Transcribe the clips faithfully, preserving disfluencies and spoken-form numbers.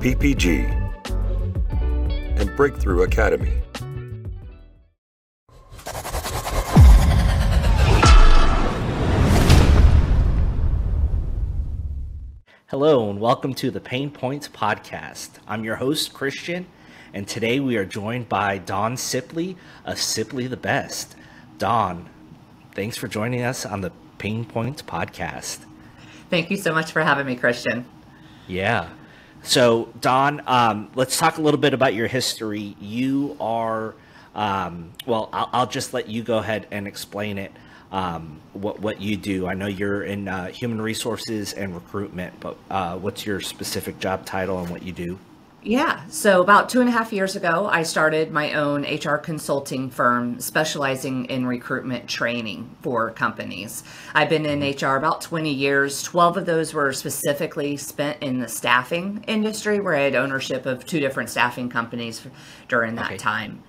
P P G, and Breakthrough Academy. Hello and welcome to the Paint Points Podcast. I'm your host, Christian, and today we are joined by Dawn Sipley of Sipley the Best. Dawn, thanks for joining us on the Pain Points Podcast. Thank you so much for having me, Christian. Yeah. So, Dawn, um, let's talk a little bit about your history. You are, um, well, I'll, I'll just let you go ahead and explain it, um, what, what you do. I know you're in uh, human resources and recruitment, but uh, what's your specific job title and what you do? Yeah. So about two and a half years ago, I started my own H R consulting firm specializing in recruitment training for companies. I've been in H R about twenty years. twelve of those were specifically spent in the staffing industry, where I had ownership of two different staffing companies during that okay. time.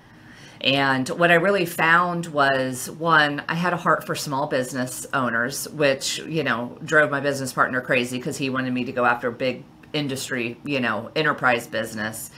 And what I really found was, one, I had a heart for small business owners, which, you know, drove my business partner crazy because he wanted me to go after big industry, you know, enterprise business.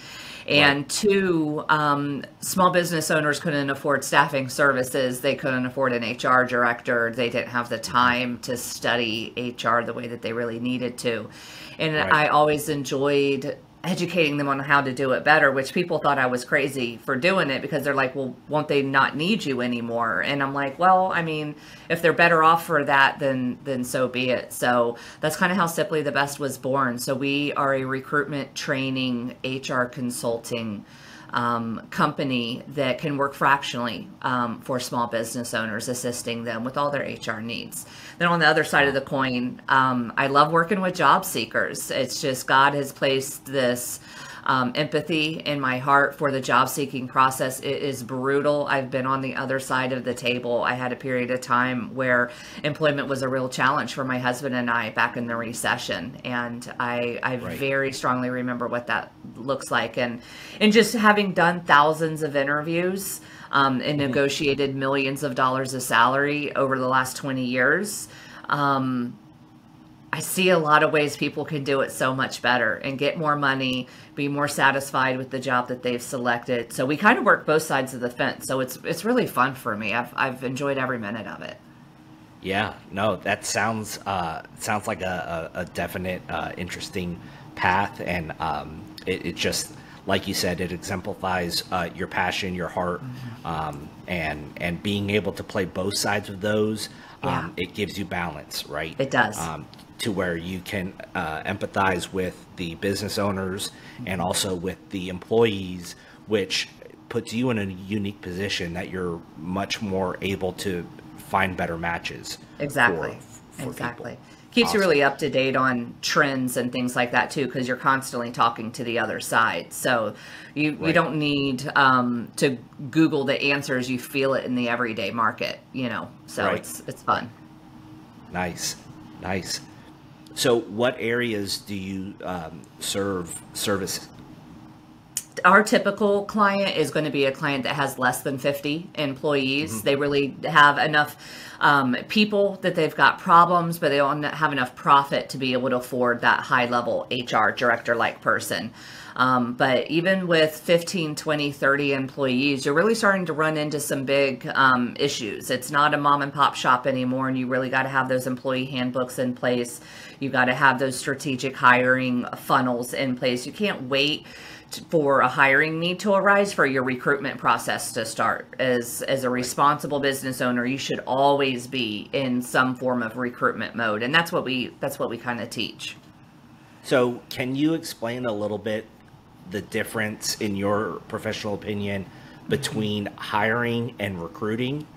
And right. two, um, small business owners couldn't afford staffing services. They couldn't afford an H R director. They didn't have the time to study H R the way that they really needed to. And right. I always enjoyed educating them on how to do it better, which people thought I was crazy for doing it because they're like, well, won't they not need you anymore? And I'm like, well, I mean, if they're better off for that, then then so be it. So that's kind of how Sipley the Best was born. So we are a recruitment training H R consulting um, company that can work fractionally um, for small business owners, assisting them with all their H R needs. Then on the other side of the coin, um, I love working with job seekers. It's just God has placed this um, empathy in my heart for the job seeking process. It is brutal. I've been on the other side of the table. I had a period of time where employment was a real challenge for my husband and I back in the recession. And I, I right. very strongly remember what that looks like. And, and just having done thousands of interviews, um, and negotiated millions of dollars of salary over the last twenty years, um, I see a lot of ways people can do it so much better and get more money, be more satisfied with the job that they've selected. So we kind of work both sides of the fence. So it's it's really fun for me. I've I've enjoyed every minute of it. Yeah, no, that sounds uh, sounds like a, a, a definite uh, interesting path, and um, it, it just, like you said, it exemplifies uh, your passion, your heart, mm-hmm. um, and and being able to play both sides of those. Yeah. Um, it gives you balance, right? It does. Um, to where you can uh, empathize with the business owners and also with the employees, which puts you in a unique position that you're much more able to find better matches. Exactly. For, for exactly. People. Keeps awesome. You really up to date on trends and things like that too, because you're constantly talking to the other side. So you, right. you don't need um, to Google the answers. You feel it in the everyday market, you know, so right. it's, it's fun. Nice. Nice. So what areas do you um, serve service? Our typical client is going to be a client that has less than fifty employees. Mm-hmm. They really have enough um, people that they've got problems, but they don't have enough profit to be able to afford that high level H R director like person. Um, but even with fifteen, twenty, thirty employees, you're really starting to run into some big um, issues. It's not a mom and pop shop anymore, and you really got to have those employee handbooks in place. You got to have those strategic hiring funnels in place. You can't wait for a hiring need to arise for your recruitment process to start. As, as a responsible business owner, you should always be in some form of recruitment mode, and that's what we that's what we kind of teach. So, can you explain a little bit the difference, in your professional opinion, between hiring and recruiting?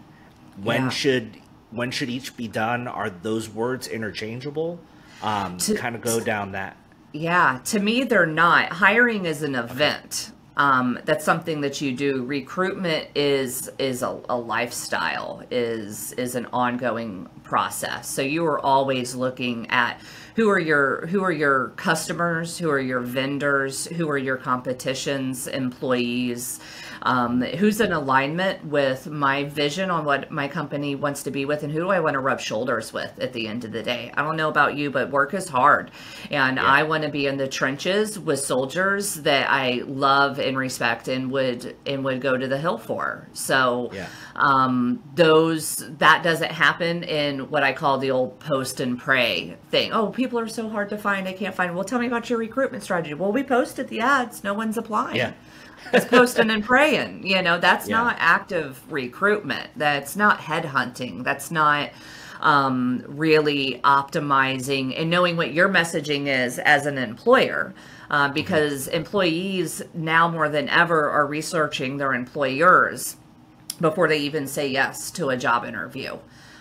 When yeah. should when should each be done? Are those words interchangeable? Um, to, kind of go down that. Yeah, to me, they're not. Hiring is an event. Um, that's something that you do. Recruitment is is a, a lifestyle, is is an ongoing process. So you are always looking at who are your who are your customers, who are your vendors, who are your competitions, employees, um, who's in alignment with my vision on what my company wants to be with, and who do I want to rub shoulders with at the end of the day. I don't know about you, but work is hard, and yeah. I want to be in the trenches with soldiers that I love and respect and would and would go to the hill for. So yeah. um those that doesn't happen in what I call the old post and pray thing. Oh, people are so hard to find, I can't find. Well, tell me about your recruitment strategy. Well, we posted the ads, no one's applying. Yeah. It's posting and praying, you know. That's yeah. not active recruitment. That's not headhunting. That's not um really optimizing and knowing what your messaging is as an employer. Uh, because employees now more than ever are researching their employers before they even say yes to a job interview.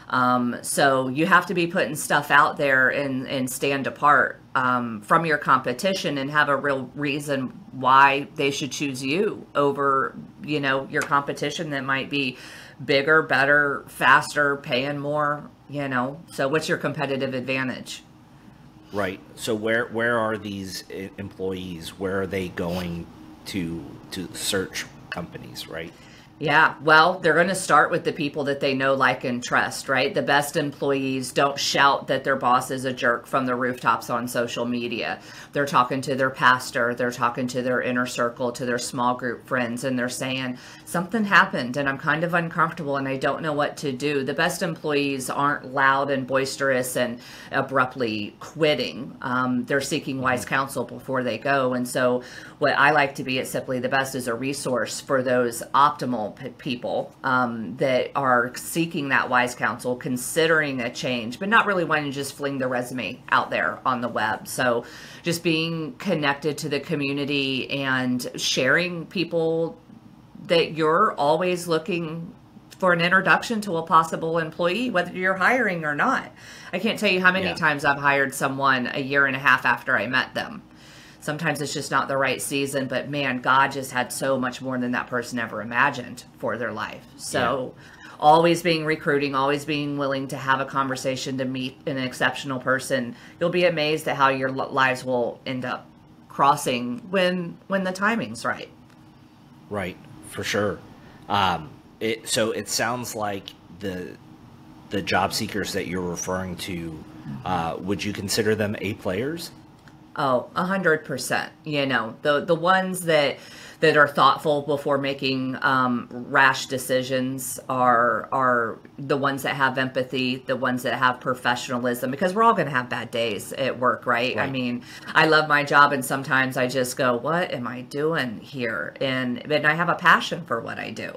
Um, so you have to be putting stuff out there and, and stand apart um, from your competition and have a real reason why they should choose you over, you know, your competition that might be bigger, better, faster, paying more, you know. So what's your competitive advantage? Right. So where where are these employees? Where are they going to to search companies, right? Yeah, well, they're going to start with the people that they know, like, and trust, right? The best employees don't shout that their boss is a jerk from the rooftops on social media. They're talking to their pastor. They're talking to their inner circle, to their small group friends, and they're saying, something happened, and I'm kind of uncomfortable, and I don't know what to do. The best employees aren't loud and boisterous and abruptly quitting. Um, they're seeking wise counsel before they go, and so what I like to be at Sipley the Best is a resource for those optimal people um, that are seeking that wise counsel, considering a change, but not really wanting to just fling the resume out there on the web. So just being connected to the community and sharing people that you're always looking for an introduction to a possible employee, whether you're hiring or not. I can't tell you how many yeah. times I've hired someone a year and a half after I met them. Sometimes it's just not the right season, but man, God just had so much more than that person ever imagined for their life. So yeah. always being recruiting, always being willing to have a conversation, to meet an exceptional person. You'll be amazed at how your lives will end up crossing when when the timing's right. Right, for sure. Um, it, so it sounds like the the job seekers that you're referring to, uh, would you consider them A players? Oh, a hundred percent. You know, the the ones that that are thoughtful before making um, rash decisions are are the ones that have empathy, the ones that have professionalism, because we're all going to have bad days at work, right? right? I mean, I love my job, and sometimes I just go, "What am I doing here?" And and I have a passion for what I do.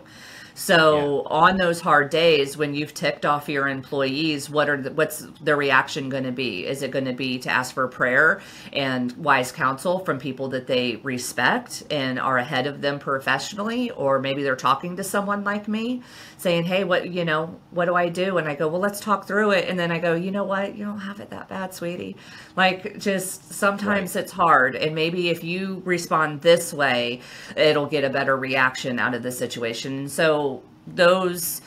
So yeah. on those hard days, when you've ticked off your employees, what are the, what's their reaction going to be? Is it going to be to ask for prayer and wise counsel from people that they respect and are ahead of them professionally? Or maybe they're talking to someone like me saying, hey, what, you know, what do I do? And I go, well, let's talk through it. And then I go, you know what? You don't have it that bad, sweetie. Like, just sometimes right. it's hard. And maybe if you respond this way, it'll get a better reaction out of the situation. So those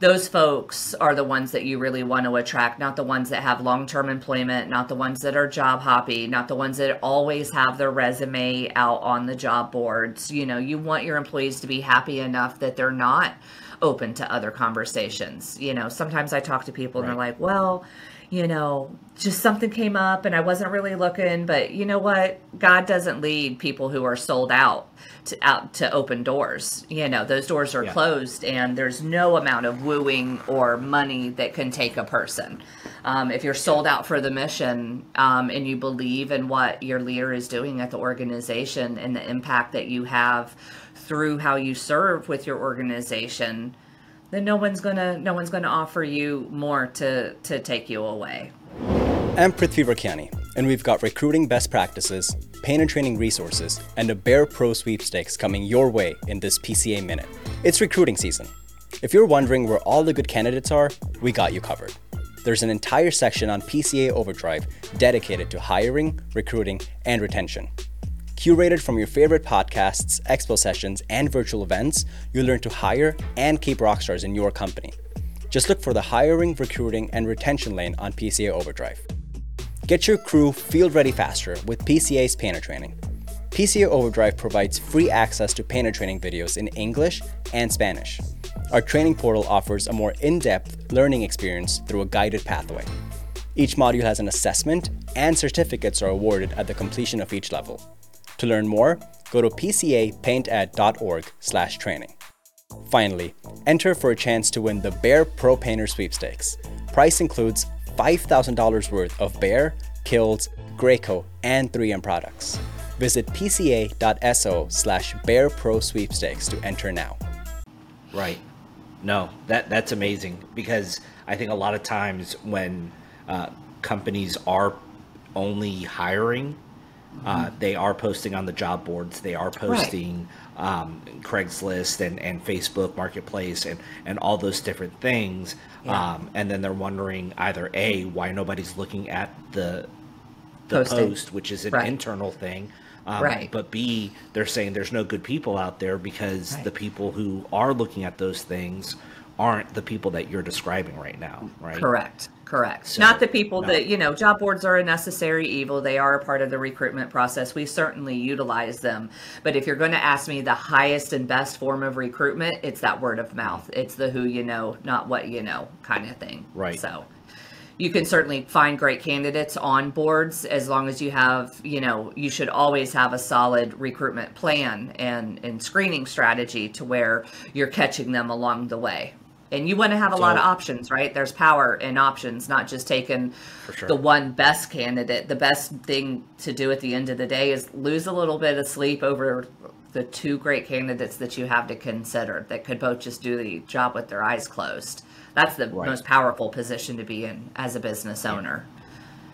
those folks are the ones that you really want to attract, not the ones that have long-term employment, not the ones that are job hoppy, not the ones that always have their resume out on the job boards. You know, you want your employees to be happy enough that they're not open to other conversations. You know, sometimes I talk to people right. and they're like, well, you know, just something came up and I wasn't really looking, but you know what? God doesn't lead people who are sold out to, out to open doors. You know, those doors are yeah. closed, and there's no amount of wooing or money that can take a person. Um, if you're sold out for the mission um, and you believe in what your leader is doing at the organization and the impact that you have through how you serve with your organization, then no one's gonna no one's gonna offer you more to to take you away. I'm Prithvi Varkiani, and we've got recruiting best practices, pain and training resources, and a Bear Pro sweepstakes coming your way in this P C A Minute. It's recruiting season. If you're wondering where all the good candidates are, we got you covered. there's an entire section on P C A Overdrive dedicated to hiring, recruiting, and retention. Curated from your favorite podcasts, expo sessions, and virtual events, you'll learn to hire and keep rockstars in your company. Just look for the hiring, recruiting, and retention lane on P C A Overdrive. Get your crew field ready faster with P C A's Painter Training. P C A Overdrive provides free access to painter training videos in English and Spanish. Our training portal offers a more in-depth learning experience through a guided pathway. Each module has an assessment, and certificates are awarded at the completion of each level. To learn more, go to p c a paint ed dot org slash training. Finally, enter for a chance to win the Bear Pro Painter Sweepstakes. Price includes five thousand dollars worth of Bear, Kills, Graco, and three M products. Visit p c a dot s o slash bear pro sweepstakes to enter now. Right. No, that that's amazing, because I think a lot of times when uh, companies are only hiring, Uh, they are posting on the job boards. They are posting right. um, Craigslist and, and Facebook Marketplace and, and all those different things. Yeah. Um, and then they're wondering either A, why nobody's looking at the the Posted. post, which is an right. internal thing. Um, right. But B, they're saying there's no good people out there because right. the people who are looking at those things aren't the people that you're describing right now, right? Correct. Correct. So, Not the people no. that, you know, job boards are a necessary evil. They are a part of the recruitment process. We certainly utilize them. But if you're going to ask me the highest and best form of recruitment, it's that word of mouth. It's the who you know, not what you know kind of thing. Right. So you can certainly find great candidates on boards as long as you have, you know, you should always have a solid recruitment plan and, and screening strategy to where you're catching them along the way. And you want to have a so, lot of options, right? There's power in options, not just taking sure. the one best candidate. The best thing to do at the end of the day is lose a little bit of sleep over the two great candidates that you have to consider that could both just do the job with their eyes closed. That's the right. most powerful position to be in as a business yeah. owner.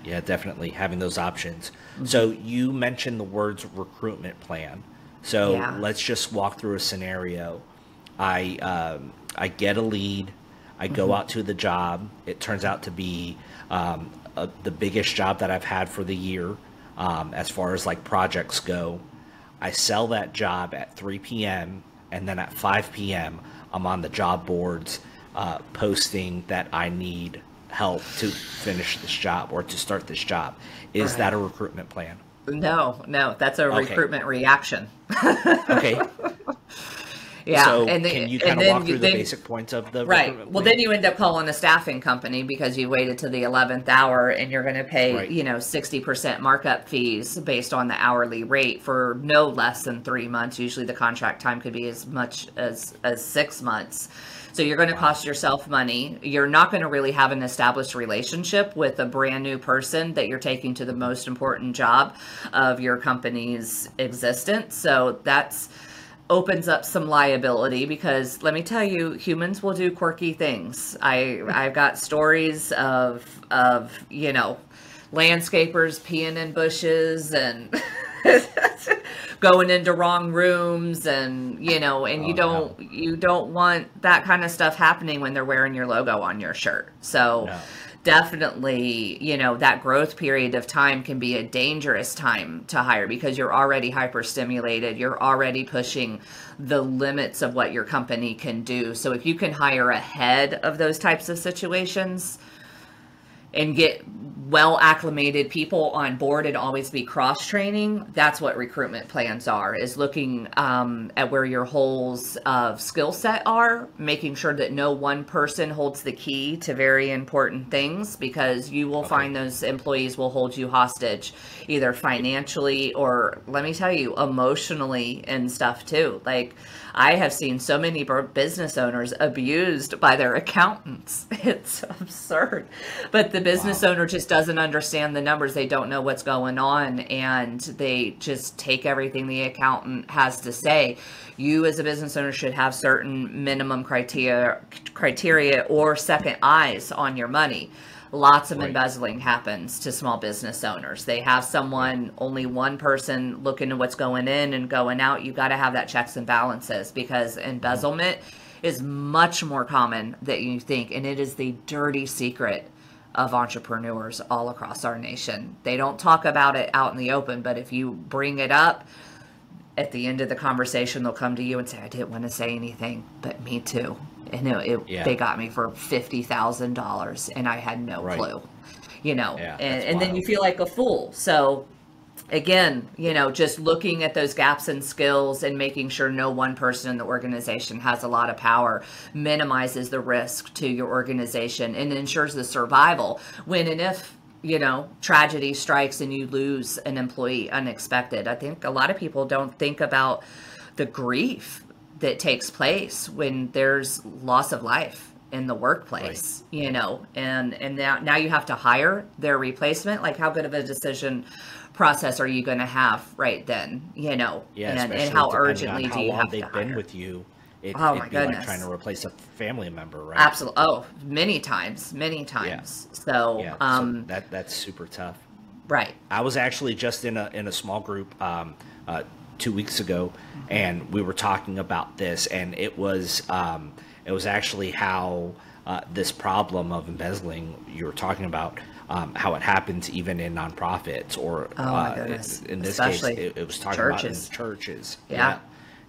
Yeah, definitely. Having those options. Mm-hmm. So you mentioned the words recruitment plan. So yeah. let's just walk through a scenario. I... Um, I get a lead, I go mm-hmm. out to the job, it turns out to be um, a, the biggest job that I've had for the year um, as far as like projects go. I sell that job at three p.m. and then at five p.m. I'm on the job boards uh, posting that I need help to finish this job or to start this job. Is right. that a recruitment plan? No, no, that's a okay. recruitment reaction. Okay. Yeah, so and then, can you kind of walk through then, the basic points of the right? Well, plan? Then you end up calling a staffing company because you waited to the eleventh hour, and you're going to pay right. you know sixty percent markup fees based on the hourly rate for no less than three months. Usually, the contract time could be as much as as six months. So you're going to wow. cost yourself money. You're not going to really have an established relationship with a brand new person that you're taking to the most important job of your company's existence. So that's. Opens up some liability because let me tell you, humans will do quirky things. I, I've got stories of, of, you know, landscapers peeing in bushes and going into wrong rooms and, you know, and oh, you don't, no. you don't want that kind of stuff happening when they're wearing your logo on your shirt. So no. definitely, you know, that growth period of time can be a dangerous time to hire because you're already hyper-stimulated. You're already pushing the limits of what your company can do. So if you can hire ahead of those types of situations and get well-acclimated people on board and always be cross-training, that's what recruitment plans are, is looking um, at where your holes of skill set are, making sure that no one person holds the key to very important things, because you will okay. find those employees will hold you hostage, either financially or, let me tell you, emotionally and stuff too. Like, I have seen so many business owners abused by their accountants. It's absurd. But the business wow. owner just doesn't understand the numbers. They don't know what's going on, and they just take everything the accountant has to say. You as a business owner should have certain minimum criteria, criteria or second eyes on your money. Lots of right. embezzling happens to small business owners. They have someone, only one person looking at what's going in and going out. You got to have that checks and balances, because embezzlement is much more common than you think. And it is the dirty secret of entrepreneurs all across our nation. They don't talk about it out in the open, but if you bring it up, at the end of the conversation, they'll come to you and say, I didn't want to say anything, but me too. And it, it, yeah. they got me for fifty thousand dollars and I had no right. clue, you know, yeah, and, and then you feel like a fool. So again, you know, just looking at those gaps in skills and making sure no one person in the organization has a lot of power minimizes the risk to your organization and ensures the survival when and if, you know, tragedy strikes and you lose an employee unexpected. I think a lot of people don't think about the grief that takes place when there's loss of life in the workplace, right. you know, and, and now, now you have to hire their replacement. Like, how good of a decision process are you going to have right then, you know, yeah, and, and how urgently how do you have to hire? Been with you. It, oh my goodness! Like trying to replace a family member, right? Absolutely. Oh, many times, many times. Yeah. So, yeah. Um, so that that's super tough, right? I was actually just in a in a small group um, uh, two weeks ago, mm-hmm. and we were talking about this, and it was um, it was actually how uh, this problem of embezzling you were talking about, um, how it happens even in nonprofits or oh my goodness. uh, in, in this Especially case, it, it was talking churches. about in churches, yeah. yeah.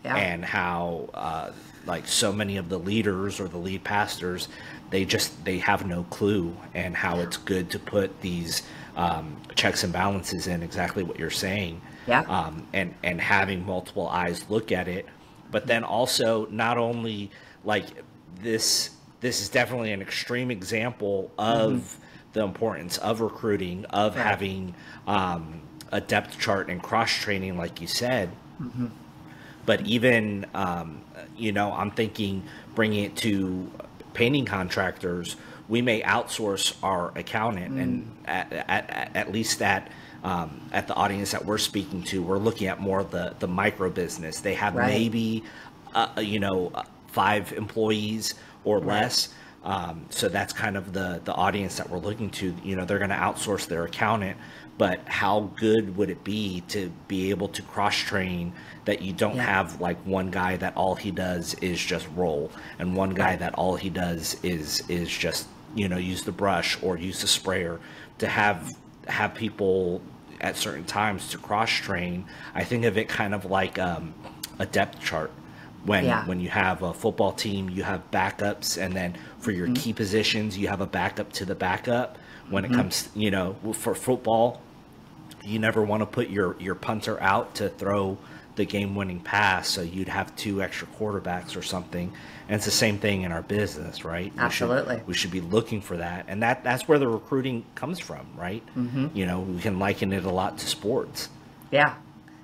Yeah. And how, uh, like so many of the leaders or the lead pastors, they just, they have no clue, and how yeah. it's good to put these um, checks and balances in, exactly what you're saying. Yeah. Um, and, and having multiple eyes look at it, but then also not only like this, this is definitely an extreme example of mm-hmm. the importance of recruiting, of yeah. having um, a depth chart and cross training, like you said. Mm-hmm. But even, um, you know, I'm thinking bringing it to painting contractors, we may outsource our accountant. Mm. And at, at, at least that, um, at the audience that we're speaking to, we're looking at more of the, the micro business. They have right. maybe, uh, you know, five employees or right. less. Um, so that's kind of the, the audience that we're looking to. You know, they're going to outsource their accountant. But how good would it be to be able to cross-train that you don't yeah. have like one guy that all he does is just roll, and one guy right. that all he does is is just, you know, use the brush or use the sprayer, to have have people at certain times to cross-train. I think of it kind of like um, a depth chart. When yeah. when you have a football team, you have backups, and then for your mm-hmm. key positions, you have a backup to the backup. When mm-hmm. it comes, you know, for football, you never want to put your, your punter out to throw the game-winning pass, so you'd have two extra quarterbacks or something. And it's the same thing in our business, right? Absolutely. We should, we should be looking for that. And that that's where the recruiting comes from, right? Mm-hmm. You know, we can liken it a lot to sports. Yeah.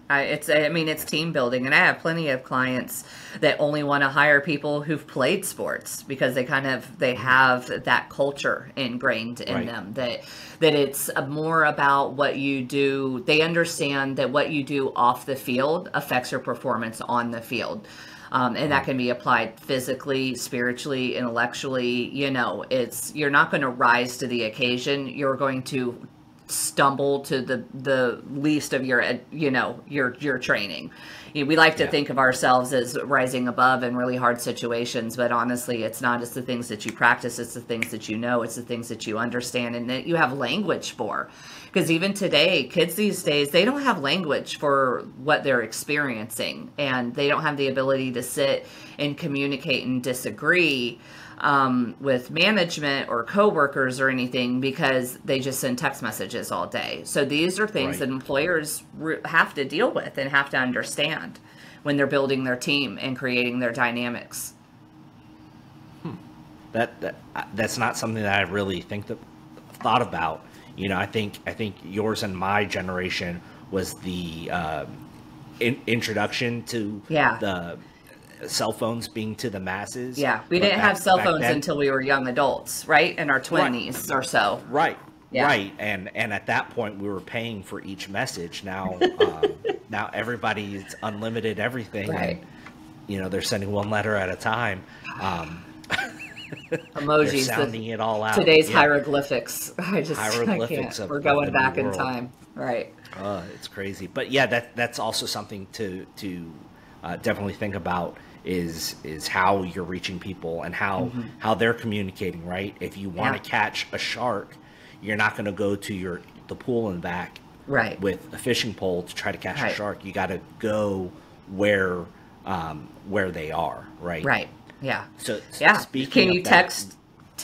I, it's, I mean, it's team building. And I have plenty of clients that only want to hire people who've played sports, because they kind of, they have that culture ingrained in right. them, that, that it's more about what you do. They understand that what you do off the field affects your performance on the field. Um, and that can be applied physically, spiritually, intellectually. You know, it's, you're not going to rise to the occasion. You're going to stumble to the the least of your you know your your training. We like to yeah. think of ourselves as rising above in really hard situations, but honestly, it's not. It's the things that you practice, it's the things that you know, it's the things that you understand and that you have language for. Because even today, kids these days, they don't have language for what they're experiencing, and they don't have the ability to sit and communicate and disagree um, with management or coworkers or anything, because they just send text messages all day. So these are things right. that employers re- have to deal with and have to understand when they're building their team and creating their dynamics. Hmm. That, that that's not something that I really think that thought about. You know, I think I think yours and my generation was the uh, in- introduction to yeah. the cell phones being to the masses. Yeah, we but didn't back, have cell phones then, until we were young adults, right? In our twenties right. or so. Right, yeah. right. And and at that point, we were paying for each message. Now, um, now everybody's unlimited everything. Right. And, you know, they're sending one letter at a time. Um, Emojis. They're sounding it all out. Today's yeah. hieroglyphics. I just hieroglyphics I of, we're going back in time. Right. Uh, it's crazy. But yeah, that that's also something to to uh, definitely think about. Is is how you're reaching people and how mm-hmm. how they're communicating, right? If you want yeah. to catch a shark, You're not going to go to your the pool and back right. with a fishing pole to try to catch right. a shark. You got to go where um, where they are, right? Right. Yeah. So yeah. Can you text that,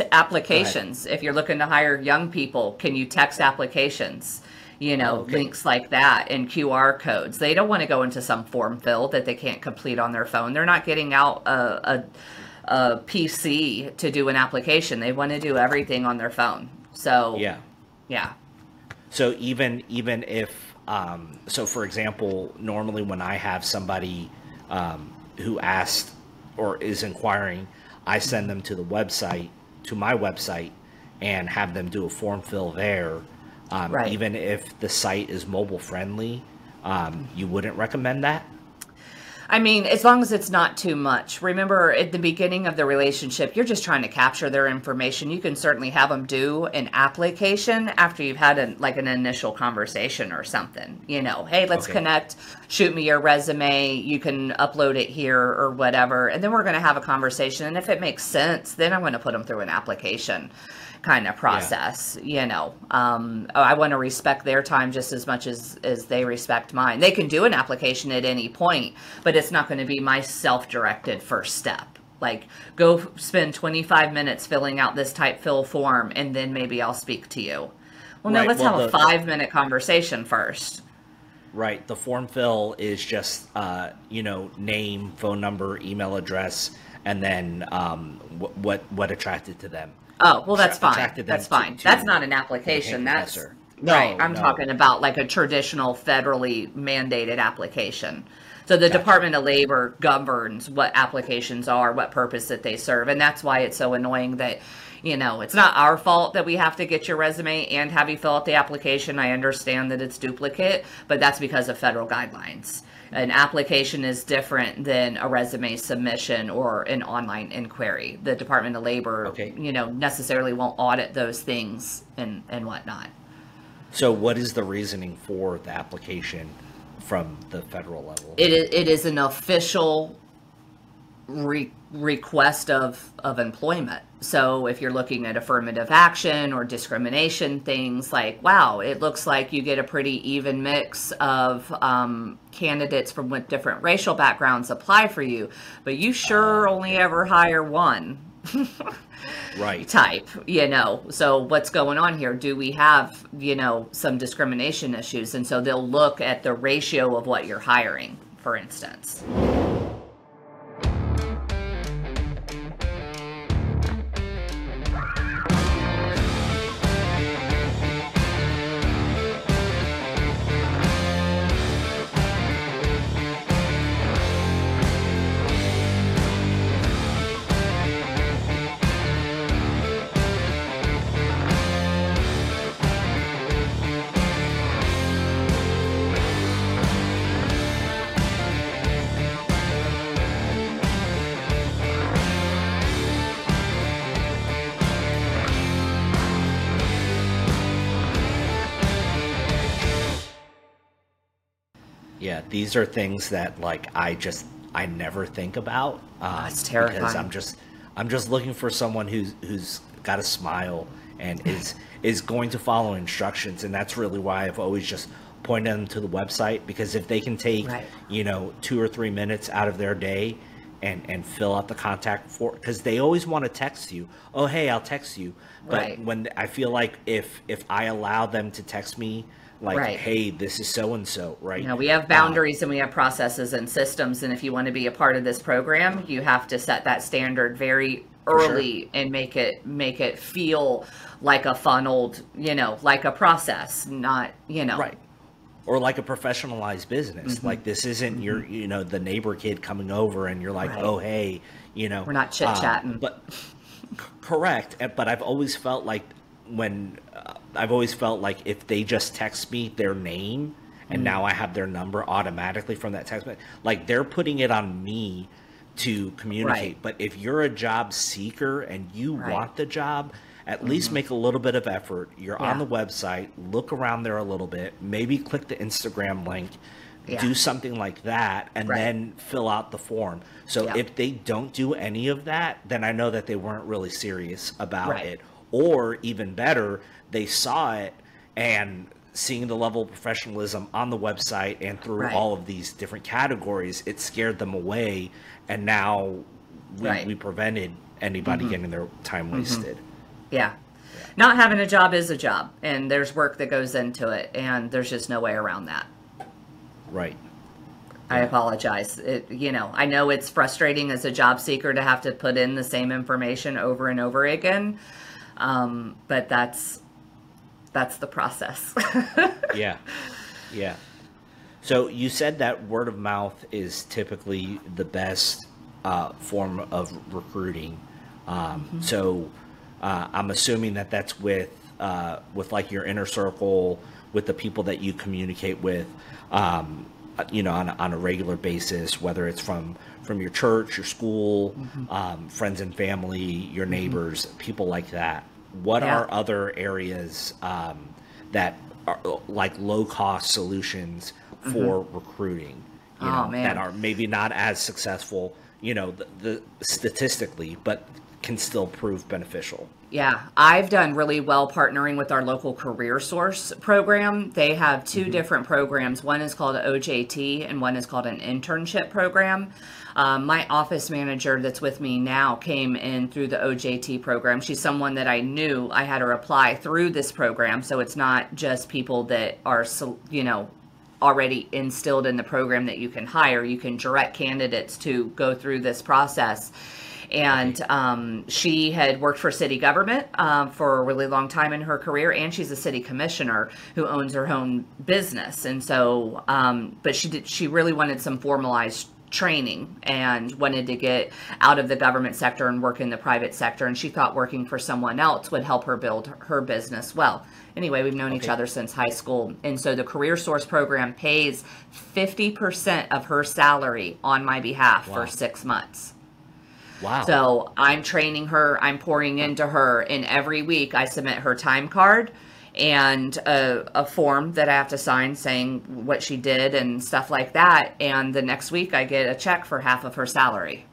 to applications if you're looking to hire young people? Can you text applications? You know, okay. links like that and Q R codes. They don't want to go into some form fill that they can't complete on their phone. They're not getting out a, a, a P C to do an application. They want to do everything on their phone. So, yeah. Yeah. So even, even if, um, so for example, normally when I have somebody um, who asked or is inquiring, I send them to the website, to my website, and have them do a form fill there. Um, right. Even if the site is mobile friendly, um, you wouldn't recommend that? I mean, as long as it's not too much. Remember, at the beginning of the relationship, you're just trying to capture their information. You can certainly have them do an application after you've had a, like an initial conversation or something. You know, hey, let's okay. connect. Shoot me your resume. You can upload it here or whatever. And then we're going to have a conversation. And if it makes sense, then I'm going to put them through an application kind of process, yeah. you know. Um, I want to respect their time just as much as, as they respect mine. They can do an application at any point, but it's not going to be my self-directed first step. Like, go spend twenty-five minutes filling out this type fill form, and then maybe I'll speak to you. Well, right. no, let's well, have the, a five-minute conversation first. Right. The form fill is just, uh, you know, name, phone number, email address, and then um, what, what, what attracted to them. Oh, well, that's fine. That's fine. To, that's not an application. That's no, right. I'm no. talking about like a traditional federally mandated application. So the gotcha. Department of Labor governs what applications are, what purpose that they serve. And that's why it's so annoying that, you know, it's not our fault that we have to get your resume and have you fill out the application. I understand that it's duplicate, but that's because of federal guidelines. An application is different than a resume submission or an online inquiry. The Department of Labor, okay. you know, necessarily won't audit those things and, and whatnot. So what is the reasoning for the application from the federal level? It is, it is an official re request of, of employment. So if you're looking at affirmative action or discrimination, things like, wow, it looks like you get a pretty even mix of um, candidates from with different racial backgrounds apply for you, but you sure uh, only yeah. ever hire one right. type, you know. So what's going on here? Do we have, you know, some discrimination issues? And so they'll look at the ratio of what you're hiring, for instance. These are things that, like, I just, I never think about. Um, oh, it's terrifying. Because I'm just, I'm just looking for someone who's, who's got a smile and is, is going to follow instructions. And that's really why I've always just pointed them to the website, because if they can take, right. you know, two or three minutes out of their day and, and fill out the contact form, because they always want to text you. Oh, hey, I'll text you. But right. when I feel like if, if I allow them to text me, like, right. hey, this is so-and-so, right? You know, we have boundaries um, and we have processes and systems. And if you want to be a part of this program, you have to set that standard very early sure. and make it make it feel like a funneled, you know, like a process, not, you know. Right. Or like a professionalized business. Mm-hmm. Like, this isn't mm-hmm. your, you know, the neighbor kid coming over and you're like, right. oh, hey, you know. We're not chit-chatting. Um, but correct. But I've always felt like when uh, I've always felt like if they just text me their name and mm. now I have their number automatically from that text, like they're putting it on me to communicate. Right. But if you're a job seeker and you right. want the job, at mm-hmm. least make a little bit of effort. You're yeah. on the website, look around there a little bit, maybe click the Instagram link, yeah. do something like that, and right. then fill out the form. So yeah. if they don't do any of that, then I know that they weren't really serious about right. it. or even better, they saw it and seeing the level of professionalism on the website and through right. all of these different categories, it scared them away. And now we, right. we prevented anybody mm-hmm. getting their time wasted. Mm-hmm. Yeah. yeah. Not having a job is a job, and there's work that goes into it, and there's just no way around that. Right. I apologize. It, you know, I know it's frustrating as a job seeker to have to put in the same information over and over again, um, but that's that's the process. yeah, yeah. So you said that word of mouth is typically the best uh, form of recruiting. Um, mm-hmm. So uh, I'm assuming that that's with uh, with like your inner circle, with the people that you communicate with. Um, you know, on a, on a regular basis, whether it's from, from your church, your school, mm-hmm. um, friends and family, your neighbors, mm-hmm. people like that. What yeah. are other areas um, that are like low cost solutions for mm-hmm. recruiting, you oh, know, man. that are maybe not as successful, you know, the, the statistically, but can still prove beneficial? Yeah, I've done really well partnering with our local Career Source program. They have two mm-hmm. different programs. One is called O J T and one is called an internship program. Um, my office manager that's with me now came in through the O J T program. She's someone that I knew. I had her apply through this program. So it's not just people that are, you know, already instilled in the program that you can hire. You can direct candidates to go through this process. And um, she had worked for city government uh, for a really long time in her career, and she's a city commissioner who owns her own business. And so, um, but she did, she really wanted some formalized training and wanted to get out of the government sector and work in the private sector. And she thought working for someone else would help her build her business well. Anyway, we've known okay. each other since high school. And so the Career Source program pays fifty percent of her salary on my behalf wow. for six months. Wow. So I'm training her, I'm pouring into her, and every week I submit her time card and a, a form that I have to sign saying what she did and stuff like that. And the next week I get a check for half of her salary.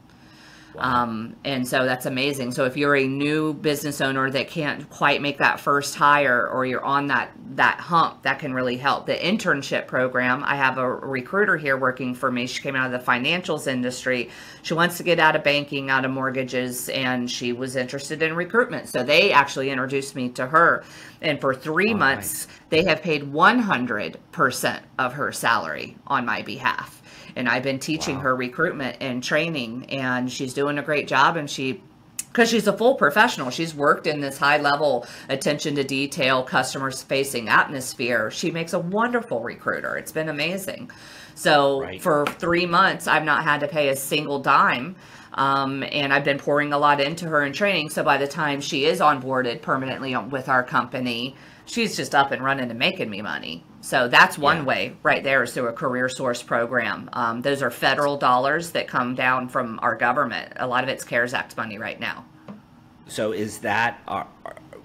Wow. Um, and so that's amazing. So if you're a new business owner that can't quite make that first hire, or you're on that, that hump, that can really help. The internship program, I have a recruiter here working for me. She came out of the financials industry. She wants to get out of banking, out of mortgages, and she was interested in recruitment. So they actually introduced me to her. And for three oh, months, nice. They have paid one hundred percent of her salary on my behalf. And I've been teaching wow. her recruitment and training, and she's doing a great job. And she, because she's a full professional, she's worked in this high level attention to detail, customer facing atmosphere. She makes a wonderful recruiter. It's been amazing. So right. for three months, I've not had to pay a single dime. Um, and I've been pouring a lot into her in training. So by the time she is onboarded permanently with our company, she's just up and running and making me money. So that's one yeah. way right there, is through a Career Source program. Um, those are federal dollars that come down from our government. A lot of it's CARES Act money right now. So is that uh,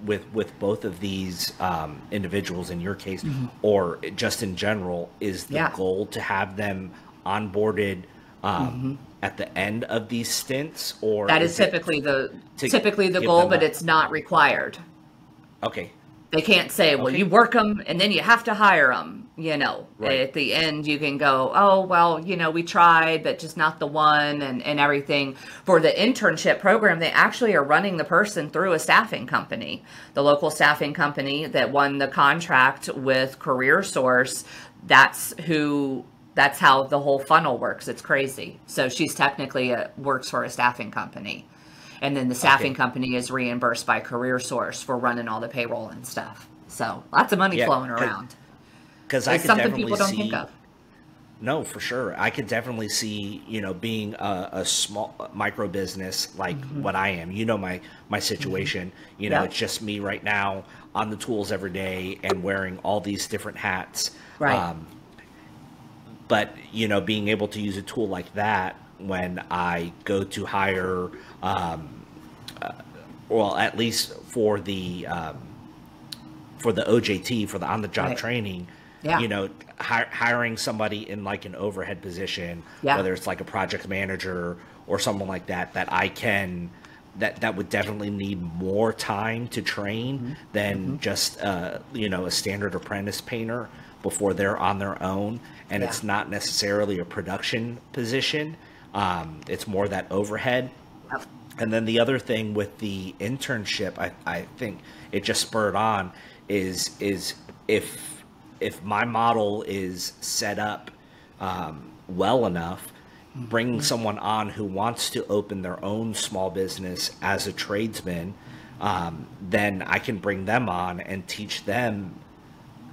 with with both of these um, individuals in your case, mm-hmm. or just in general, is the yeah. goal to have them onboarded um, mm-hmm. at the end of these stints? Or that is, is typically the typically the goal, but a... it's not required. Okay. They can't say, well, okay. you work them and then you have to hire them, you know, right. at the end you can go, oh, well, you know, we tried, but just not the one and, and everything. For the internship program, they actually are running the person through a staffing company. The local staffing company that won the contract with Career Source, that's who, that's how the whole funnel works. It's crazy. So she's technically a, works for a staffing company. And then the staffing okay. company is reimbursed by Career Source for running all the payroll and stuff. So lots of money yeah, flowing around. Because I could something definitely people don't see, think of. No, for sure. I could definitely see, you know, being a, a small micro business like mm-hmm. what I am. You know my my situation. Mm-hmm. You know, yeah. it's just me right now on the tools every day and wearing all these different hats. Right. Um, but you know, being able to use a tool like that when I go to hire. Um, uh, well, at least for the um, for the O J T, for the on-the-job right. training, yeah. you know, hi hiring somebody in like an overhead position, yeah. whether it's like a project manager or someone like that, that I can that that would definitely need more time to train mm-hmm. than mm-hmm. just uh, you know, a standard apprentice painter before they're on their own. And yeah. it's not necessarily a production position. Um, it's more that overhead. And then the other thing with the internship, I, I think it just spurred on, is is if if my model is set up um, well enough, bringing someone on who wants to open their own small business as a tradesman, um, then I can bring them on and teach them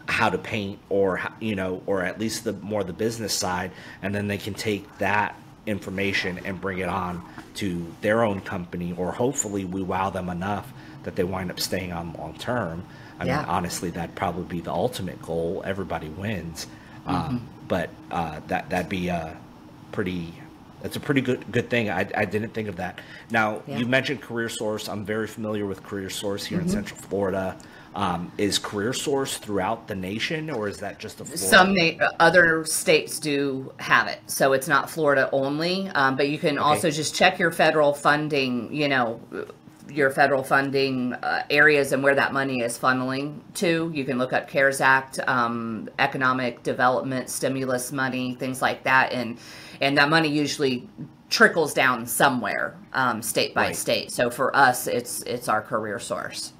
how to paint, or you know, or at least the more the business side, and then they can take that information and bring it on to their own company, or hopefully we wow them enough that they wind up staying on long term. I yeah. mean, honestly, that'd probably be the ultimate goal. Everybody wins, mm-hmm. um, but uh, that that'd be a pretty. That's a pretty good good thing. I, I didn't think of that. Now yeah. you mentioned CareerSource. I'm very familiar with CareerSource here mm-hmm. in Central Florida. Um, is CareerSource throughout the nation, or is that just a Florida? Some na- other states do have it, so it's not Florida only. Um, but you can okay. also just check your federal funding, you know, your federal funding uh, areas and where that money is funneling to. You can look up CARES Act, um, economic development, stimulus money, things like that, and and that money usually trickles down somewhere, um, state by right. state. So for us, it's it's our CareerSource.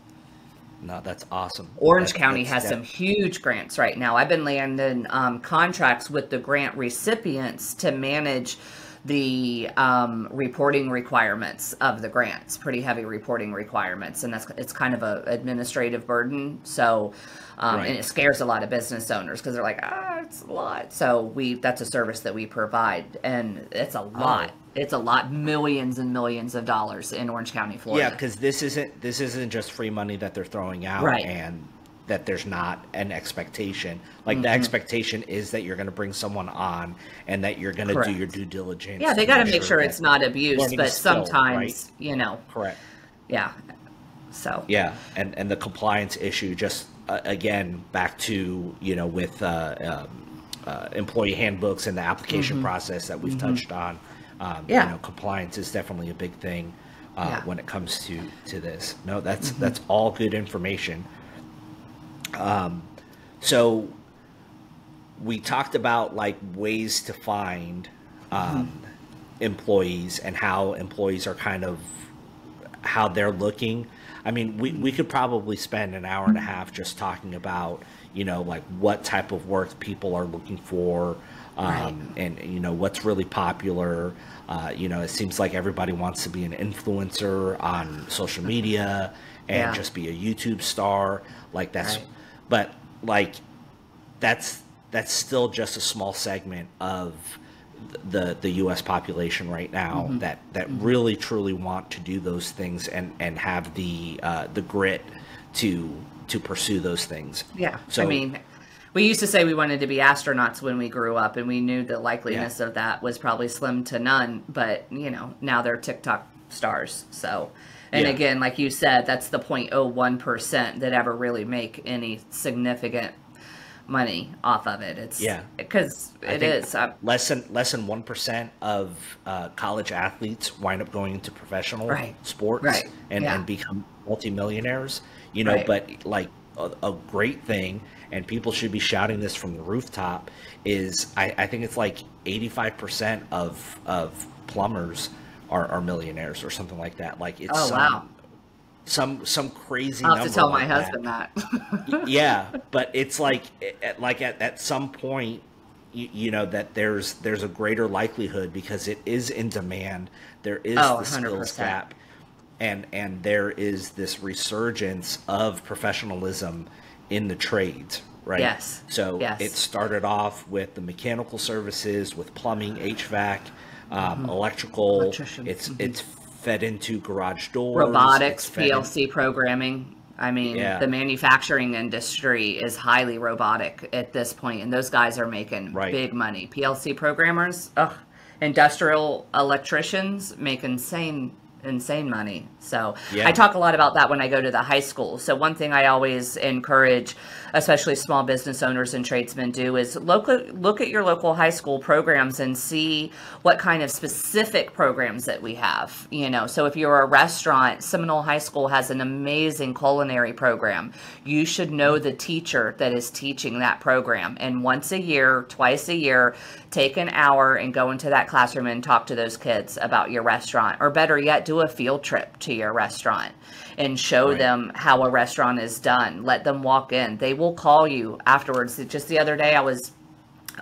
No, that's awesome. Orange that, County has some huge grants right now. I've been landing um, contracts with the grant recipients to manage the um, reporting requirements of the grants, pretty heavy reporting requirements. And that's it's kind of an administrative burden. So, um, right. and it scares a lot of business owners because they're like, ah, it's a lot. So we that's a service that we provide. And it's a lot. Oh. It's a lot, millions and millions of dollars in Orange County, Florida. Yeah, because this isn't this isn't just free money that they're throwing out, right. and that there's not an expectation. Like mm-hmm. the expectation is that you're going to bring someone on and that you're going to do your due diligence. Yeah, they got to make sure, sure it's not abused, but still, sometimes, right? you know. Correct. Yeah. So. Yeah, and and the compliance issue, just uh, again back to you know with uh, um, uh, employee handbooks and the application mm-hmm. process that we've mm-hmm. touched on. Um, yeah. You know, compliance is definitely a big thing uh, yeah. when it comes to, to this. No, that's mm-hmm. that's all good information. Um, so we talked about like ways to find um, mm-hmm. employees and how employees are kind of how they're looking. I mean, we, we could probably spend an hour and a half just talking about, you know, like what type of work people are looking for. Um, right. and you know, what's really popular, uh, you know, it seems like everybody wants to be an influencer on social media and yeah. just be a YouTube star like that's, right. but like, that's, that's still just a small segment of the, the U S population right now mm-hmm. that, that mm-hmm. really truly want to do those things and, and have the, uh, the grit to, to pursue those things. Yeah. So, I mean, we used to say we wanted to be astronauts when we grew up, and we knew the likeliness yeah. of that was probably slim to none. But, you know, now they're TikTok stars. So, and yeah. again, like you said, that's the zero point zero one percent that ever really make any significant money off of it. It's yeah, because it is I'm, less than less than one percent of uh, college athletes wind up going into professional right. sports right. and yeah. and become multimillionaires. You know, right. but like a, a great thing. And people should be shouting this from the rooftop. Is I, I think it's like eighty-five percent of of plumbers are, are millionaires or something like that. Like it's oh, some, wow. some some crazy. I'll have number to tell like my husband that. that. yeah, but it's like like at, at some point, you, you know that there's there's a greater likelihood because it is in demand. There is oh, the skills one hundred percent. Gap, and and there is this resurgence of professionalism in the trades, right? Yes. So yes. it started off with the mechanical services, with plumbing, H V A C, um, mm-hmm. electrical. Electrician. It's mm-hmm. it's fed into garage doors, robotics, P L C in- programming. I mean, yeah. the manufacturing industry is highly robotic at this point, and those guys are making right. big money. P L C programmers, ugh, industrial electricians make insane insane money. So yeah. I talk a lot about that when I go to the high school. So one thing I always encourage, especially small business owners and tradesmen, do is local, look at your local high school programs and see what kind of specific programs that we have. You know, so if you're a restaurant, Seminole High School has an amazing culinary program. You should know the teacher that is teaching that program. And once a year, twice a year, take an hour and go into that classroom and talk to those kids about your restaurant, or better yet, do a field trip to your restaurant and show right. them how a restaurant is done. Let them walk in. They will call you afterwards. Just the other day, I was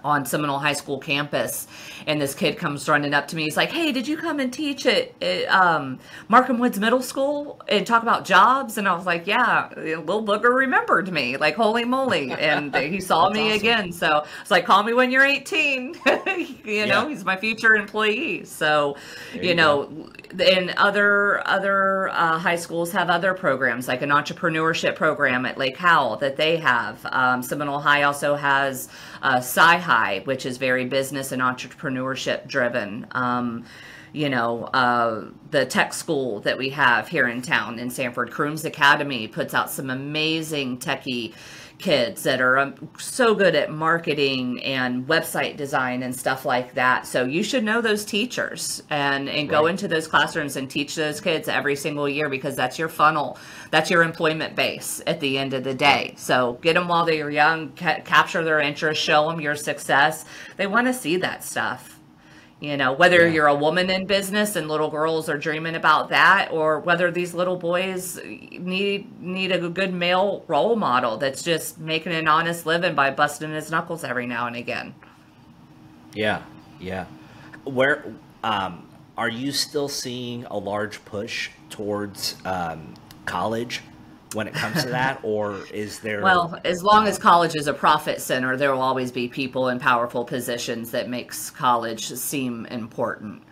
on Seminole High School campus, and this kid comes running up to me. He's like, "Hey, did you come and teach at, at um, Markham Woods Middle School and talk about jobs?" And I was like, "Yeah, little booger remembered me. Like, holy moly!" And he saw me awesome. again. So it's like, "Call me when you're eighteen." you yeah. know, he's my future employee. So, there you, you know, go. and other other uh, high schools have other programs, like an entrepreneurship program at Lake Howell that they have. Um, Seminole High also has uh, Sci-Hi, which is very business and entrepreneurship driven. Um, you know, uh, the tech school that we have here in town in Sanford, Crooms Academy, puts out some amazing techie kids that are um, so good at marketing and website design and stuff like that. So you should know those teachers and, and go right. into those classrooms and teach those kids every single year, because that's your funnel. That's your employment base at the end of the day. So get them while they're young, ca capture their interest, show them your success. They want to see that stuff. You know, whether yeah. you're a woman in business and little girls are dreaming about that, or whether these little boys need need a good male role model that's just making an honest living by busting his knuckles every now and again. Yeah, yeah. Where um, are you still seeing a large push towards um, college when it comes to that, or is there? Well, as long as college is a profit center, there will always be people in powerful positions that makes college seem important.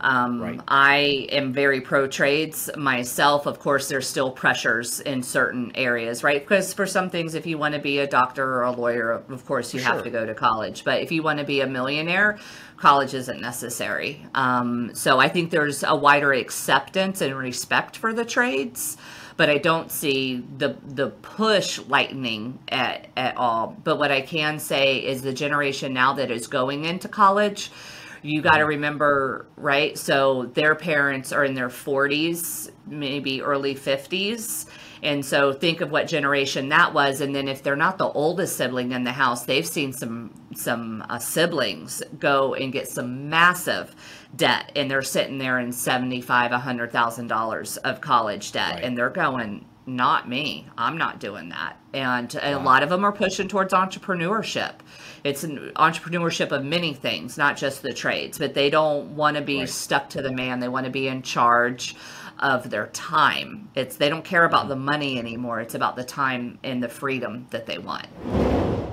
Um, right. I am very pro trades myself. Of course, there's still pressures in certain areas, right? Because for some things, if you want to be a doctor or a lawyer, of course, you sure. have to go to college. But if you want to be a millionaire, college isn't necessary. Um, so I think there's a wider acceptance and respect for the trades, but I don't see the the push lightening at, at all. But what I can say is the generation now that is going into college, you got to remember, right? So their parents are in their forties, maybe early fifties. And so think of what generation that was. And then if they're not the oldest sibling in the house, they've seen some some uh, siblings go and get some massive debt, and they're sitting there in seventy-five thousand, a hundred thousand dollars of college debt, right. and they're going, not me, I'm not doing that. And wow. a lot of them are pushing towards entrepreneurship. It's an entrepreneurship of many things, not just the trades, but they don't want to be right. stuck to the man. They want to be in charge of their time. It's they don't care about the money anymore. It's about the time and the freedom that they want.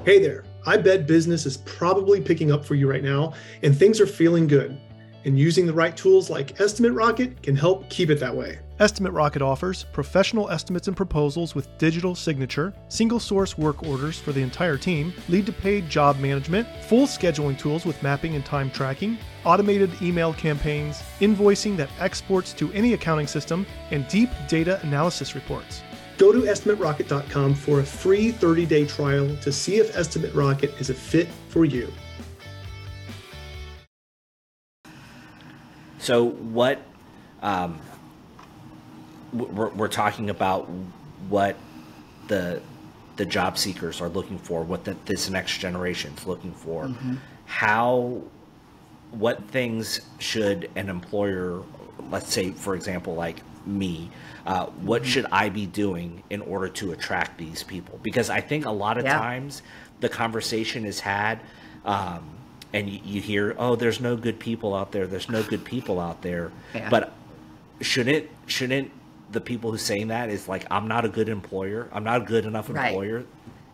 Hey there, I bet business is probably picking up for you right now, and things are feeling good. And using the right tools like Estimate Rocket can help keep it that way. Estimate Rocket offers professional estimates and proposals with digital signature, single source work orders for the entire team, lead to paid job management, full scheduling tools with mapping and time tracking, automated email campaigns, invoicing that exports to any accounting system, and deep data analysis reports. Go to estimate rocket dot com for a free thirty day trial to see if Estimate Rocket is a fit for you. So what um, we're, we're talking about, what the the job seekers are looking for, what the, this next generation is looking for, mm-hmm. how, what things should an employer, let's say, for example, like me, uh, what mm-hmm. should I be doing in order to attract these people? Because I think a lot of yeah. times the conversation is had, um, and you hear, oh, there's no good people out there. There's no good people out there. Yeah. But shouldn't shouldn't the people who's saying that is like, I'm not a good employer. I'm not a good enough employer,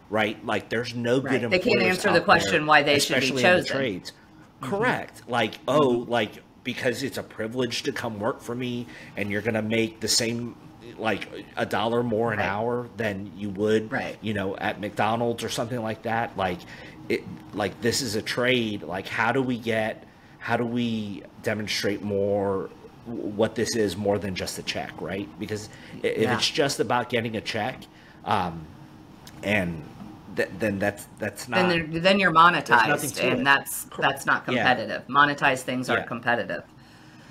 right? right? Like, there's no right. good employer. They can't answer the question there, why they should be chosen. Especially in the trades. Mm-hmm. Correct. Like, oh, mm-hmm. like, because it's a privilege to come work for me, and you're going to make the same, like, a dollar more an right. hour than you would, right. you know, at McDonald's or something like that. Like, It, like this is a trade. Like, how do we get, how do we demonstrate more what this is more than just a check, right? Because if yeah. it's just about getting a check, um, and th then that's that's not. Then, then you're monetized, and it. that's that's not competitive. Yeah. Monetized things yeah. aren't competitive.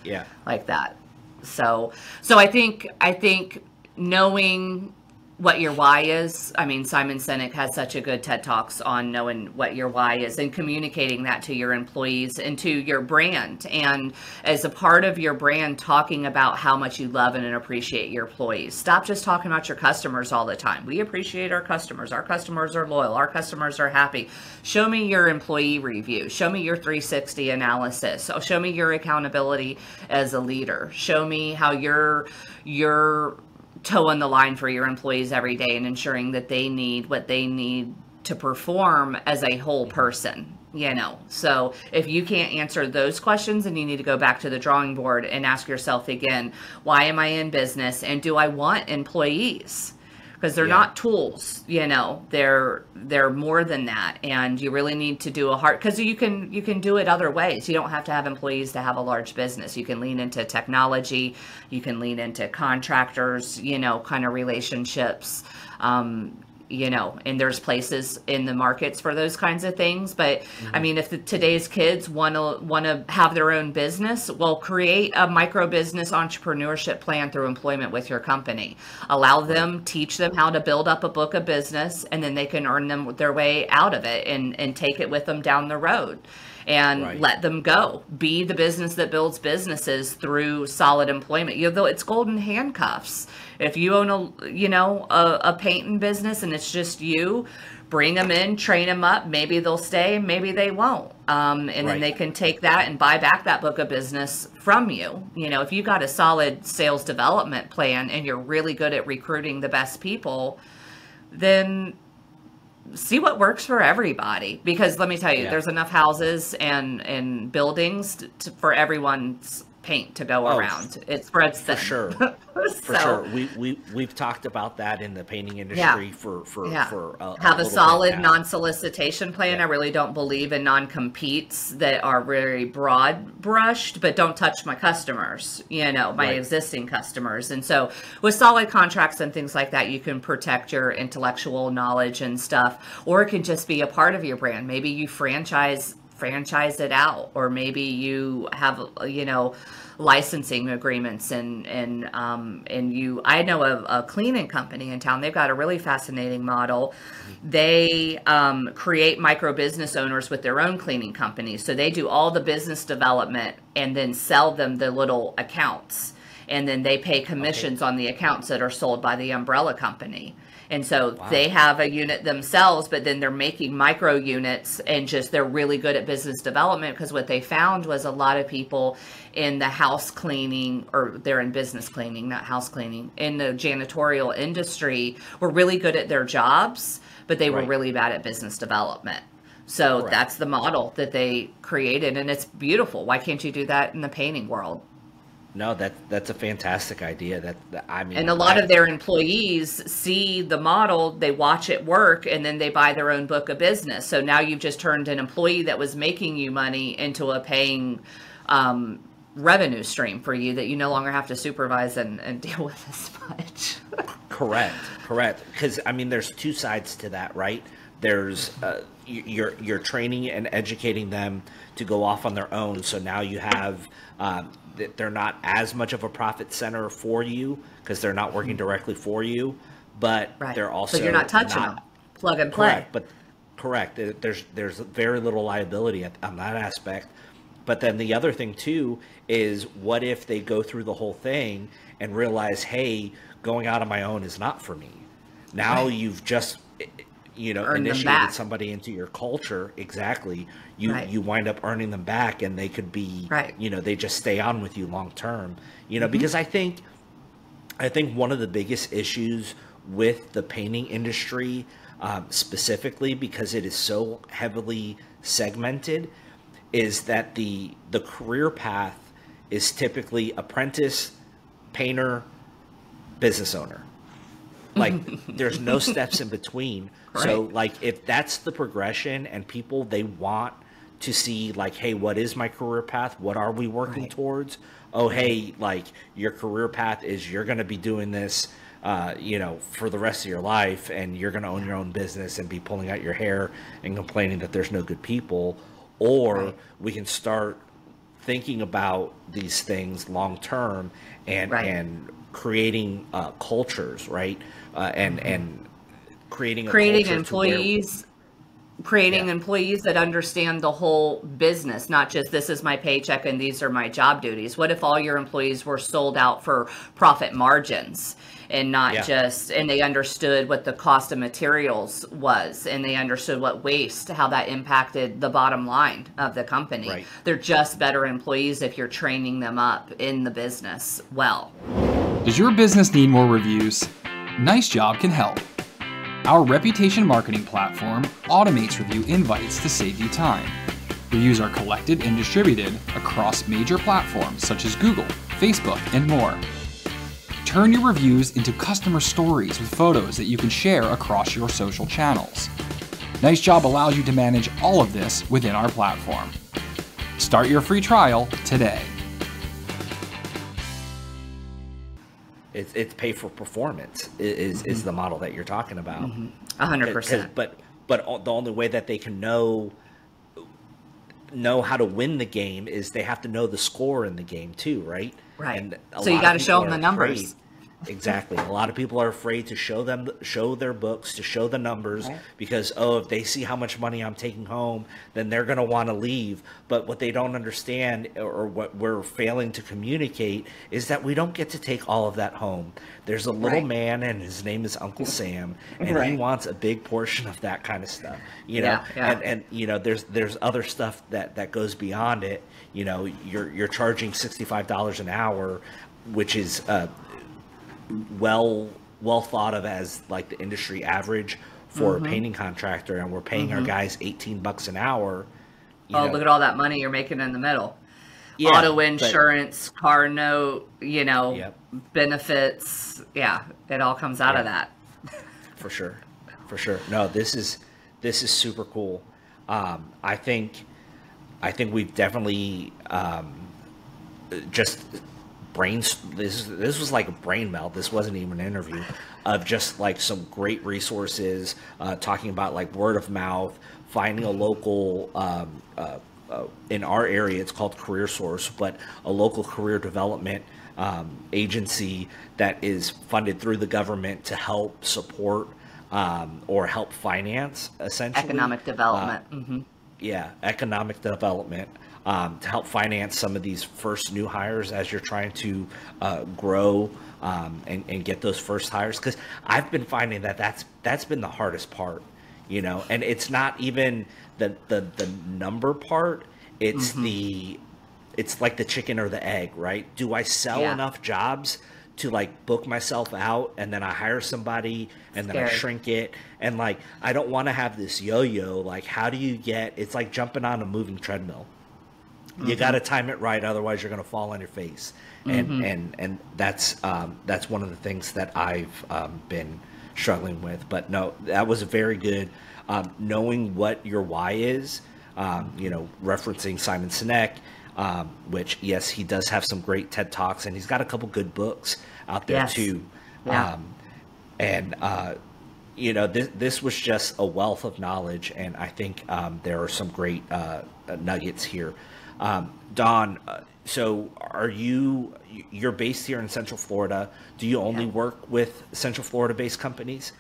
Yeah, like that. So, so I think I think knowing what your why is. I mean, Simon Sinek has such a good TED Talks on knowing what your why is and communicating that to your employees and to your brand. And as a part of your brand, talking about how much you love and appreciate your employees. Stop just talking about your customers all the time. We appreciate our customers. Our customers are loyal. Our customers are happy. Show me your employee review. Show me your three sixty analysis. So show me your accountability as a leader. Show me how you're, you're, toe on the line for your employees every day and ensuring that they need what they need to perform as a whole person, you know. So if you can't answer those questions, then you need to go back to the drawing board and ask yourself again, why am I in business and do I want employees? Because they're yeah. not tools, you know, they're they're more than that. And you really need to do a hard, because you can you can do it other ways. You don't have to have employees to have a large business. You can lean into technology, you can lean into contractors, you know, kind of relationships, um, you know, and there's places in the markets for those kinds of things. But mm-hmm. I mean, if the, today's kids want to want to have their own business, well, create a micro business entrepreneurship plan through employment with your company. Allow them, teach them how to build up a book of business, and then they can earn them their way out of it and, and take it with them down the road. And right. let them go. Be the business that builds businesses through solid employment. You know, it's golden handcuffs. If you own a, you know, a, a painting business and it's just you, bring them in, train them up. Maybe they'll stay, maybe they won't. Um, and right. then they can take that and buy back that book of business from you. You know, if you got a solid sales development plan and you're really good at recruiting the best people, then see what works for everybody, because let me tell you, yeah. there's enough houses and, and buildings to, to, for everyone's paint to go oh, around. It spreads thin. For sure. so, for sure. We, we, we've talked about that in the painting industry yeah. for, for, yeah. for a, Have a, a solid non-solicitation plan. Yeah. I really don't believe in non-competes that are very broad brushed, but don't touch my customers, you know, my right. existing customers. And so with solid contracts and things like that, you can protect your intellectual knowledge and stuff, or it can just be a part of your brand. Maybe you franchise franchise it out, or maybe you have, you know, licensing agreements and, and, um, and you, I know a, a cleaning company in town. They've got a really fascinating model. They, um, create micro business owners with their own cleaning companies. So they do all the business development and then sell them the little accounts. And then they pay commissions okay. on the accounts that are sold by the umbrella company. And so wow. they have a unit themselves, but then they're making micro units, and just they're really good at business development, because what they found was a lot of people in the house cleaning, or they're in business cleaning, not house cleaning, in the janitorial industry were really good at their jobs, but they right. were really bad at business development. So right. that's the model that they created, and it's beautiful. Why can't you do that in the painting world? No, that that's a fantastic idea. That, that I mean, and a lot I, of their employees see the model, they watch it work, and then they buy their own book of business. So now you've just turned an employee that was making you money into a paying um, revenue stream for you that you no longer have to supervise and, and deal with as much. Correct, correct. Because I mean, there's two sides to that, right? There's uh, you're you're training and educating them to go off on their own. So now you have. Um, that they're not as much of a profit center for you because they're not working directly for you, but right. they're also so you're not touching not, them, plug and play. Correct, but correct, there's there's very little liability on that aspect. But then the other thing too is, what if they go through the whole thing and realize, hey, going out on my own is not for me. Now right. you've just you know Earn initiated somebody into your culture. Exactly. You right. you wind up earning them back, and they could be right. you know, they just stay on with you long term. You know, mm-hmm. because I think I think one of the biggest issues with the painting industry, um, specifically because it is so heavily segmented, is that the the career path is typically apprentice, painter, business owner. Like there's no steps in between. Right. So like if that's the progression, and people, they want to see like, hey, what is my career path? What are we working right. towards? oh, hey, like your career path is you're going to be doing this, uh, you know, for the rest of your life, and you're going to own your own business and be pulling out your hair and complaining that there's no good people. Or we can start thinking about these things long term and, right. and creating uh, cultures, right? Uh, and, and creating, a creating employees. creating yeah. employees that understand the whole business, not just this is my paycheck and these are my job duties. What if all your employees were sold out for profit margins and not yeah. just, and they understood what the cost of materials was, and they understood what waste, how that impacted the bottom line of the company. Right. They're just better employees if you're training them up in the business well. Does your business need more reviews? NiceJob can help. Our reputation marketing platform automates review invites to save you time. Reviews are collected and distributed across major platforms such as Google, Facebook, and more. Turn your reviews into customer stories with photos that you can share across your social channels. NiceJob allows you to manage all of this within our platform. Start your free trial today. It's, it's pay for performance is, mm-hmm. is the model that you're talking about. A hundred percent. But but the only way that they can know know how to win the game is they have to know the score in the game too, right? Right. And so you got to show them the numbers. Afraid, exactly. A lot of people are afraid to show them show their books, to show the numbers, right. because oh, if they see how much money I'm taking home, then they're going to want to leave. But what they don't understand, or what we're failing to communicate, is that we don't get to take all of that home. There's a little right. man, and his name is Uncle Sam, and right. he wants a big portion of that kind of stuff. You know, yeah, yeah. and and you know, there's there's other stuff that that goes beyond it. You know, you're you're charging sixty-five dollars an hour, which is uh, well well thought of as like the industry average for mm-hmm. a painting contractor, and we're paying mm-hmm. our guys eighteen bucks an hour. You oh, know. Look at all that money you're making in the middle. Yeah, auto insurance, but, car note, you know, yep. benefits. Yeah, it all comes out yeah. of that. For sure, for sure. No, this is this is super cool. Um, I think I think we've definitely um, just. Brains, this this was like a brain melt. This wasn't even an interview, of just like some great resources, uh, talking about like word of mouth, finding a local um, uh, uh, in our area. It's called CareerSource, but a local career development um, agency that is funded through the government to help support um, or help finance essentially economic development. Uh, mm-hmm. Yeah, economic development. Um, to help finance some of these first new hires as you're trying to uh, grow um, and, and get those first hires. Because I've been finding that that's, that's been the hardest part, you know, and it's not even the, the, the number part. It's mm-hmm. the, it's like the chicken or the egg, right? Do I sell yeah. enough jobs to like book myself out, and then I hire somebody, and Scary. then I shrink it, and like, I don't want to have this yo-yo. Like, how do you get, it's like jumping on a moving treadmill. You mm-hmm. got to time it right, otherwise you're going to fall on your face, and mm-hmm. and and that's um, that's one of the things that I've um, been struggling with. But no, that was very good. Um, knowing what your why is, um, you know, referencing Simon Sinek, um, which yes, he does have some great TED Talks, and he's got a couple good books out there yes. too. Yeah. Um, and uh, you know, this this was just a wealth of knowledge, and I think um, there are some great uh, nuggets here. Um, Dawn, uh, so are you, you're based here in Central Florida. Do you only yeah. work with Central Florida based companies?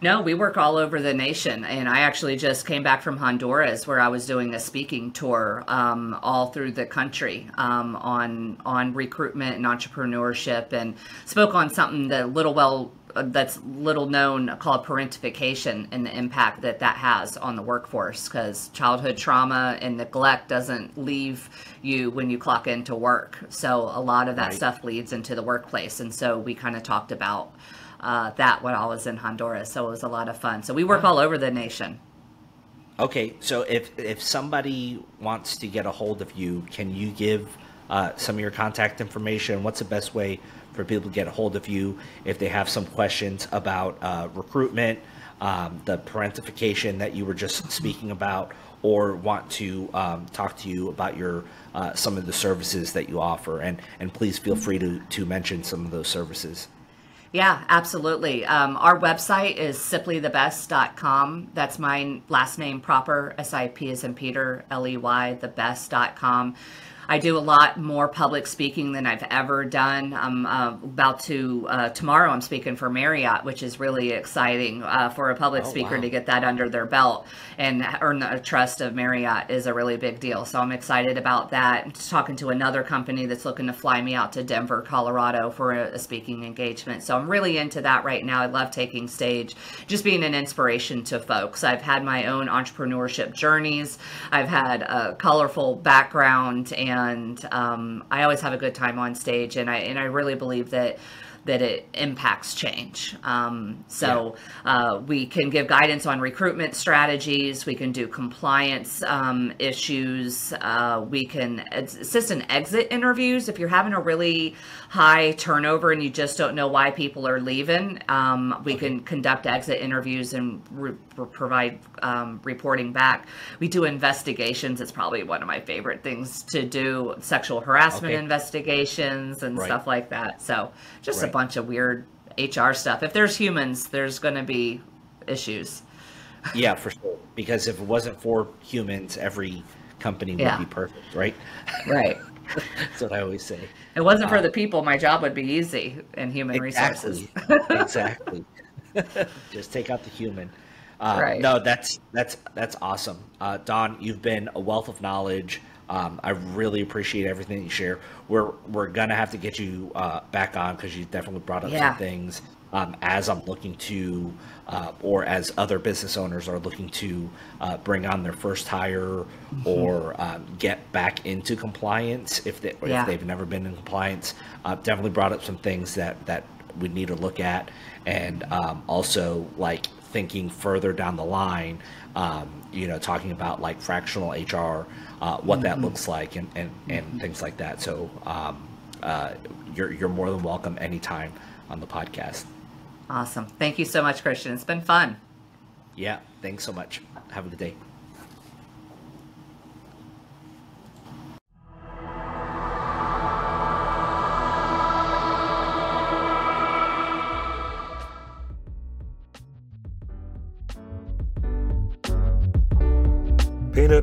No, we work all over the nation. And I actually just came back from Honduras, where I was doing a speaking tour, um, all through the country, um, on, on recruitment and entrepreneurship, and spoke on something that little well, that's little known, called parentification, and the impact that that has on the workforce, because childhood trauma and neglect doesn't leave you when you clock into work. So a lot of that right. stuff leads into the workplace. And so we kind of talked about uh, that when I was in Honduras. So it was a lot of fun. So we work wow. all over the nation. Okay. So if, if somebody wants to get a hold of you, can you give uh, some of your contact information? What's the best way for people to get a hold of you if they have some questions about uh, recruitment, um, the parentification that you were just speaking about, or want to um, talk to you about your uh, some of the services that you offer, and and please feel free to to mention some of those services. Yeah, absolutely. Um, our website is Sipley the Best dot com. That's my last name proper, S I P as in Peter, L E Y, the best dot com. I do a lot more public speaking than I've ever done. I'm uh, about to, uh, tomorrow I'm speaking for Marriott, which is really exciting uh, for a public oh, speaker wow. to get that under their belt and earn the trust of Marriott is a really big deal. So I'm excited about that. I'm talking to another company that's looking to fly me out to Denver, Colorado for a, a speaking engagement. So I'm really into that right now. I love taking stage, just being an inspiration to folks. I've had my own entrepreneurship journeys. I've had a colorful background, and And um, I always have a good time on stage, and I and I really believe that that it impacts change. Um, so yeah. uh, we can give guidance on recruitment strategies. We can do compliance um, issues. Uh, we can assist in exit interviews. If you're having a really high turnover and you just don't know why people are leaving, um, we can conduct exit interviews and re provide um, reporting back. We do investigations. It's probably one of my favorite things to do, sexual harassment okay. investigations and right. stuff like that. So just right. a bunch of weird H R stuff. If there's humans, there's going to be issues. Yeah, for sure. Because if it wasn't for humans, every company would yeah. be perfect, right? Right. That's what I always say. It wasn't um, for the people, my job would be easy in human exactly, resources. Exactly. Just take out the human. Uh, right. No, that's that's that's awesome. Uh, Dawn, you've been a wealth of knowledge. Um, I really appreciate everything you share. We're we're gonna have to get you uh, back on because you definitely brought up yeah. some things um, as I'm looking to, uh, or as other business owners are looking to uh, bring on their first hire mm-hmm. or um, get back into compliance if they yeah. if they've never been in compliance. Uh, definitely brought up some things that that we need to look at, and um, also like thinking further down the line. Um, you know, talking about like fractional H R, uh, what mm-hmm. that looks like, and, and, and mm-hmm. things like that. So um, uh, you're, you're more than welcome anytime on the podcast. Awesome. Thank you so much, Christian. It's been fun. Yeah. Thanks so much. Have a good day. PayNet